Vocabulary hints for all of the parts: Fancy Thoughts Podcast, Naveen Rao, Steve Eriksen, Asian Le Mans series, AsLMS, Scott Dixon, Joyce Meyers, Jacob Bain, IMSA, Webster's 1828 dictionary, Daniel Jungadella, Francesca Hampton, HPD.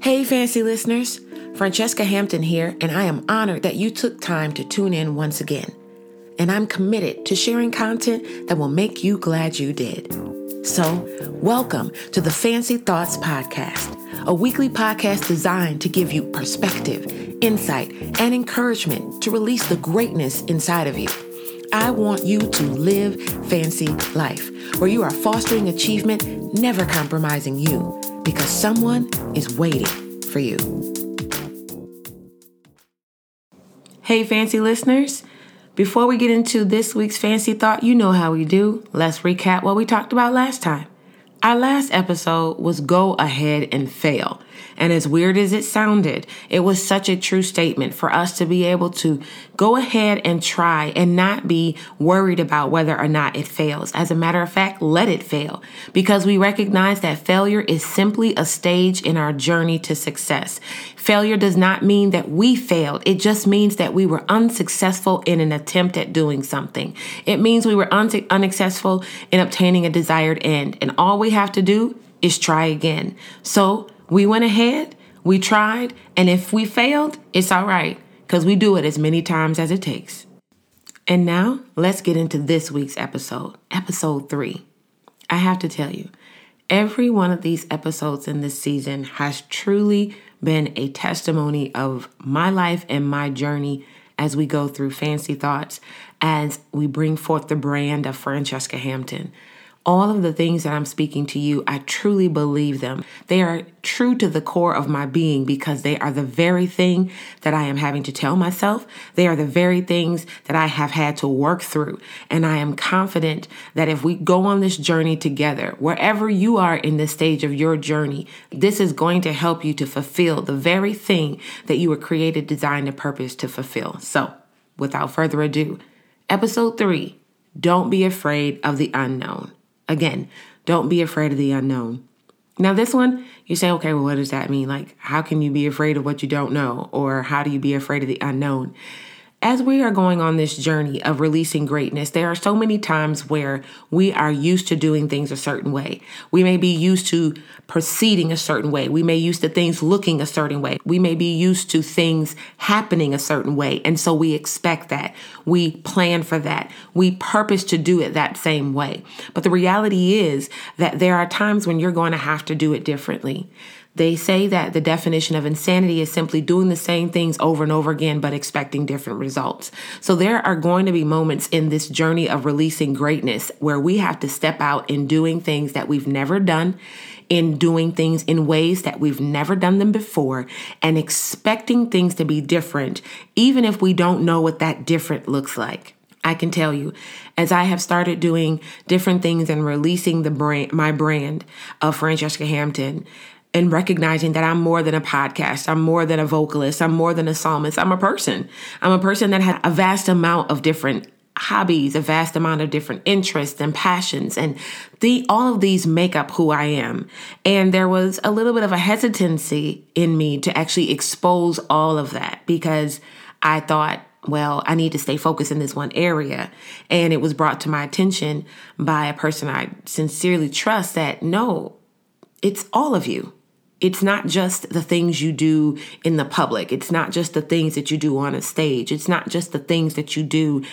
Hey, fancy listeners, Francesca Hampton here, and I am honored that you took time to tune in once again. And I'm committed to sharing content that will make you glad you did. So, welcome to the Fancy Thoughts Podcast, a weekly podcast designed to give you perspective, insight, and encouragement to release the greatness inside of you. I want you to live fancy life, where you are fostering achievement, never compromising you, because someone is waiting for you. Hey, fancy listeners. Before we get into this week's fancy thought, you know how we do. Let's recap what we talked about last time. Our last episode was go ahead and fail. And as weird as it sounded, it was such a true statement for us to be able to go ahead and try and not be worried about whether or not it fails. As a matter of fact, let it fail, because we recognize that failure is simply a stage in our journey to success. Failure does not mean that we failed. It just means that we were unsuccessful in an attempt at doing something. It means we were unsuccessful in obtaining a desired end. And always we have to do is try again. So we went ahead, we tried, and if we failed, it's all right, because we do it as many times as it takes. And now let's get into this week's episode, episode 3. I have to tell you, every one of these episodes in this season has truly been a testimony of my life and my journey as we go through Fancy Thoughts, as we bring forth the brand of Francesca Hampton. All of the things that I'm speaking to you, I truly believe them. They are true to the core of my being, because they are the very thing that I am having to tell myself. They are the very things that I have had to work through. And I am confident that if we go on this journey together, wherever you are in this stage of your journey, this is going to help you to fulfill the very thing that you were created, designed, and purposed to fulfill. So without further ado, episode 3, don't be afraid of the unknown. Again, don't be afraid of the unknown. Now this one, you say, okay, well, what does that mean? Like, how can you be afraid of what you don't know? Or how do you be afraid of the unknown? As we are going on this journey of releasing greatness, there are so many times where we are used to doing things a certain way. We may be used to proceeding a certain way. We may be used to things looking a certain way. We may be used to things happening a certain way. And so we expect that. We plan for that. We purpose to do it that same way. But the reality is that there are times when you're going to have to do it differently. They say that the definition of insanity is simply doing the same things over and over again, but expecting different results. So there are going to be moments in this journey of releasing greatness where we have to step out in doing things that we've never done, in doing things in ways that we've never done them before, and expecting things to be different, even if we don't know what that different looks like. I can tell you, as I have started doing different things and releasing my brand of Francesca Hampton, and recognizing that I'm more than a podcast, I'm more than a vocalist, I'm more than a psalmist, I'm a person. I'm a person that had a vast amount of different hobbies, a vast amount of different interests and passions, and all of these make up who I am. And there was a little bit of a hesitancy in me to actually expose all of that, because I thought, well, I need to stay focused in this one area. And it was brought to my attention by a person I sincerely trust that, no, it's all of you. It's not just the things you do in the public. It's not just the things that you do on a stage. It's not just the things that you do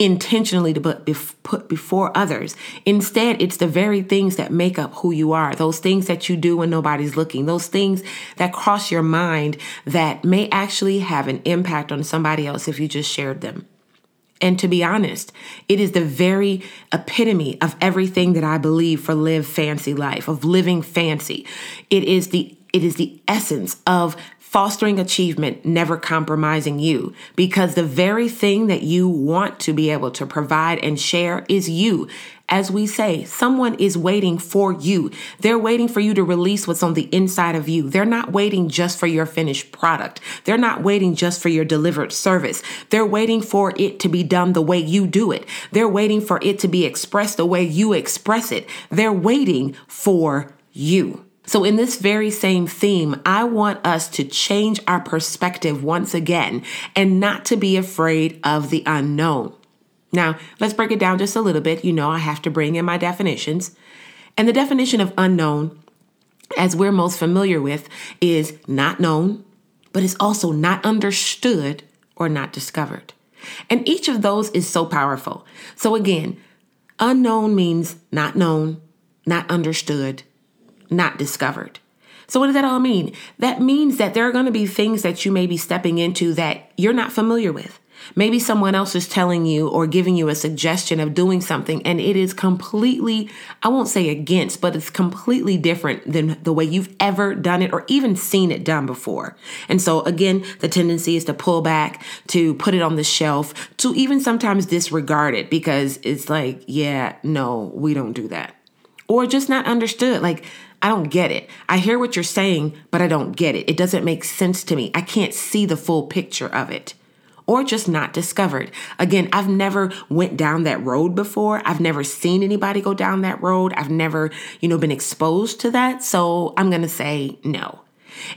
intentionally to put before others. Instead, it's the very things that make up who you are, those things that you do when nobody's looking, those things that cross your mind that may actually have an impact on somebody else if you just shared them. And to be honest, it is the very epitome of everything that I believe for live fancy life, of living fancy. It is the essence of fostering achievement, never compromising you, because the very thing that you want to be able to provide and share is you. As we say, someone is waiting for you. They're waiting for you to release what's on the inside of you. They're not waiting just for your finished product. They're not waiting just for your delivered service. They're waiting for it to be done the way you do it. They're waiting for it to be expressed the way you express it. They're waiting for you. So in this very same theme, I want us to change our perspective once again and not to be afraid of the unknown. Now, let's break it down just a little bit. You know, I have to bring in my definitions. And the definition of unknown as we're most familiar with, is not known, but it's also not understood or not discovered. And each of those is so powerful. So again, unknown means not known, not understood, not discovered. So what does that all mean? That means that there are going to be things that you may be stepping into that you're not familiar with. Maybe someone else is telling you or giving you a suggestion of doing something, and it is completely, I won't say against, but it's completely different than the way you've ever done it or even seen it done before. And so again, the tendency is to pull back, to put it on the shelf, to even sometimes disregard it because it's like, yeah, no, we don't do that. Or just not understood. Like, I don't get it. I hear what you're saying, but I don't get it. It doesn't make sense to me. I can't see the full picture of it. Or just not discovered. Again, I've never went down that road before. I've never seen anybody go down that road. I've never, been exposed to that. So I'm going to say no.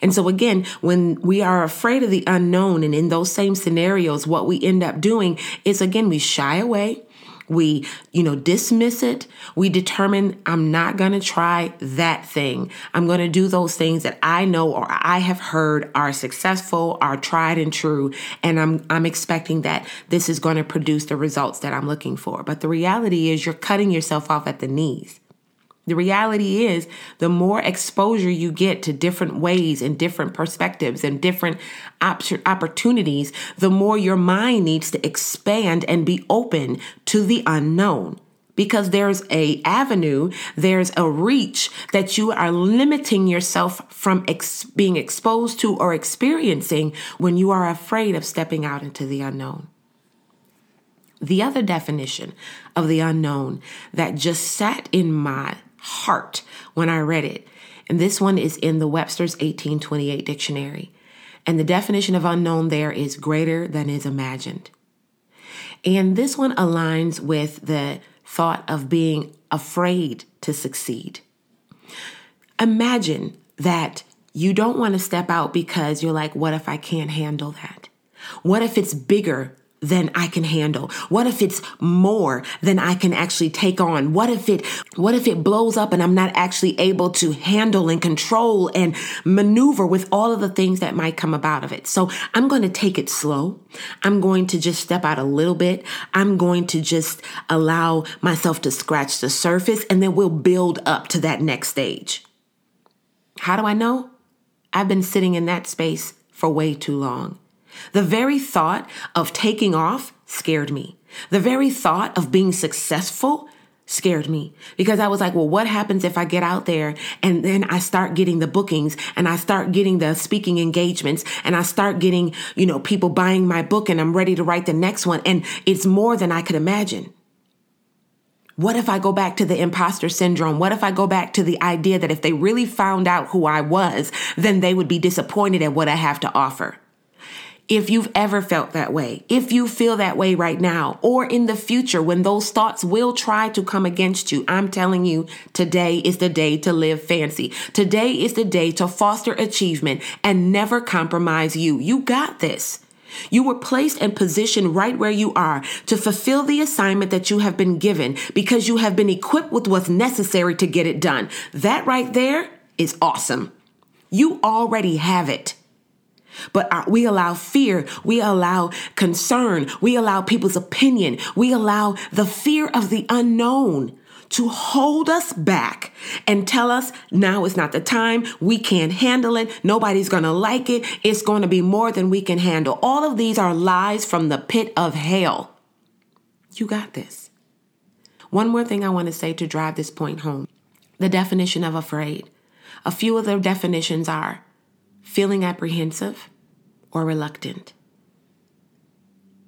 And so again, when we are afraid of the unknown and in those same scenarios, what we end up doing is, again, we shy away. We, dismiss it. We determine I'm not going to try that thing. I'm going to do those things that I know or I have heard are successful, are tried and true, and I'm expecting that this is going to produce the results that I'm looking for. But the reality is you're cutting yourself off at the knees. The reality is the more exposure you get to different ways and different perspectives and different opportunities, the more your mind needs to expand and be open to the unknown, because there's an avenue, there's a reach that you are limiting yourself from being exposed to or experiencing when you are afraid of stepping out into the unknown. The other definition of the unknown that just sat in my heart when I read it. And this one is in the Webster's 1828 dictionary. And the definition of unknown there is greater than is imagined. And this one aligns with the thought of being afraid to succeed. Imagine that you don't want to step out because you're like, what if I can't handle that? What if it's bigger than I can handle? What if it's more than I can actually take on? What if it blows up and I'm not actually able to handle and control and maneuver with all of the things that might come about of it? So I'm going to take it slow. I'm going to just step out a little bit. I'm going to just allow myself to scratch the surface, and then we'll build up to that next stage. How do I know? I've been sitting in that space for way too long. The very thought of taking off scared me. The very thought of being successful scared me, because I was like, well, what happens if I get out there and then I start getting the bookings and I start getting the speaking engagements and I start getting, people buying my book and I'm ready to write the next one and it's more than I could imagine? What if I go back to the imposter syndrome? What if I go back to the idea that if they really found out who I was, then they would be disappointed at what I have to offer? If you've ever felt that way, if you feel that way right now, or in the future when those thoughts will try to come against you, I'm telling you, today is the day to live fancy. Today is the day to foster achievement and never compromise you. You got this. You were placed and positioned right where you are to fulfill the assignment that you have been given because you have been equipped with what's necessary to get it done. That right there is awesome. You already have it. But we allow fear, we allow concern, we allow people's opinion, we allow the fear of the unknown to hold us back and tell us now is not the time, we can't handle it, nobody's going to like it, it's going to be more than we can handle. All of these are lies from the pit of hell. You got this. One more thing I want to say to drive this point home. The definition of afraid. A few of the definitions are feeling apprehensive or reluctant.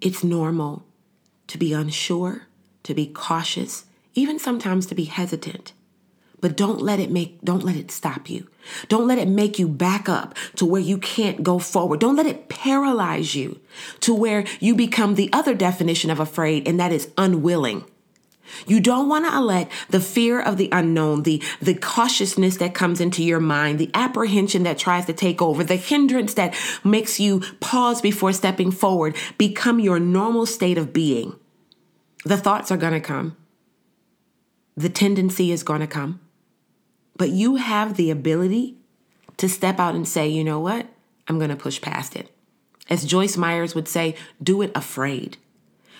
It's normal to be unsure, to be cautious, even sometimes to be hesitant. But don't let it stop you. Don't let it make you back up to where you can't go forward. Don't let it paralyze you to where you become the other definition of afraid, and that is unwilling. You don't want to let the fear of the unknown, the cautiousness that comes into your mind, the apprehension that tries to take over, the hindrance that makes you pause before stepping forward become your normal state of being. The thoughts are going to come. The tendency is going to come. But you have the ability to step out and say, you know what? I'm going to push past it. As Joyce Meyers would say, do it afraid.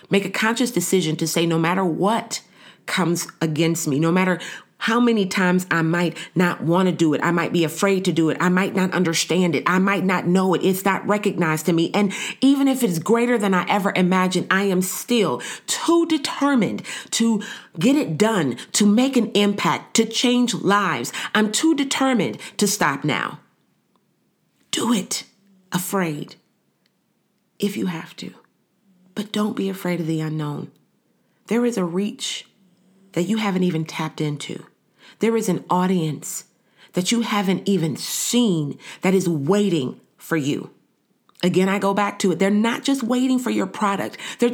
Make a conscious decision to say, no matter what comes against me, no matter how many times I might not want to do it, I might be afraid to do it, I might not understand it, I might not know it, it's not recognized to me. And even if it's greater than I ever imagined, I am still too determined to get it done, to make an impact, to change lives. I'm too determined to stop now. Do it afraid if you have to, but don't be afraid of the unknown. There is a reach that you haven't even tapped into. There is an audience that you haven't even seen that is waiting for you. Again, I go back to it. They're not just waiting for your product. They're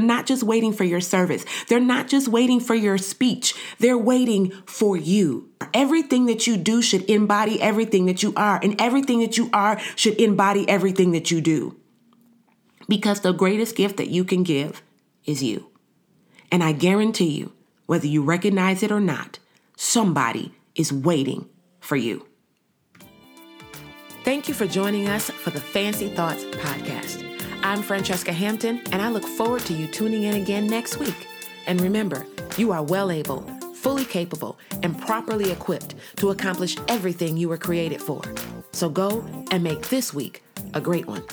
not just waiting for your service. They're not just waiting for your speech. They're waiting for you. Everything that you do should embody everything that you are, and everything that you are should embody everything that you do. Because the greatest gift that you can give is you. And I guarantee you, whether you recognize it or not, somebody is waiting for you. Thank you for joining us for the Fancy Thoughts Podcast. I'm Francesca Hampton, and I look forward to you tuning in again next week. And remember, you are well able, fully capable, and properly equipped to accomplish everything you were created for. So go and make this week a great one.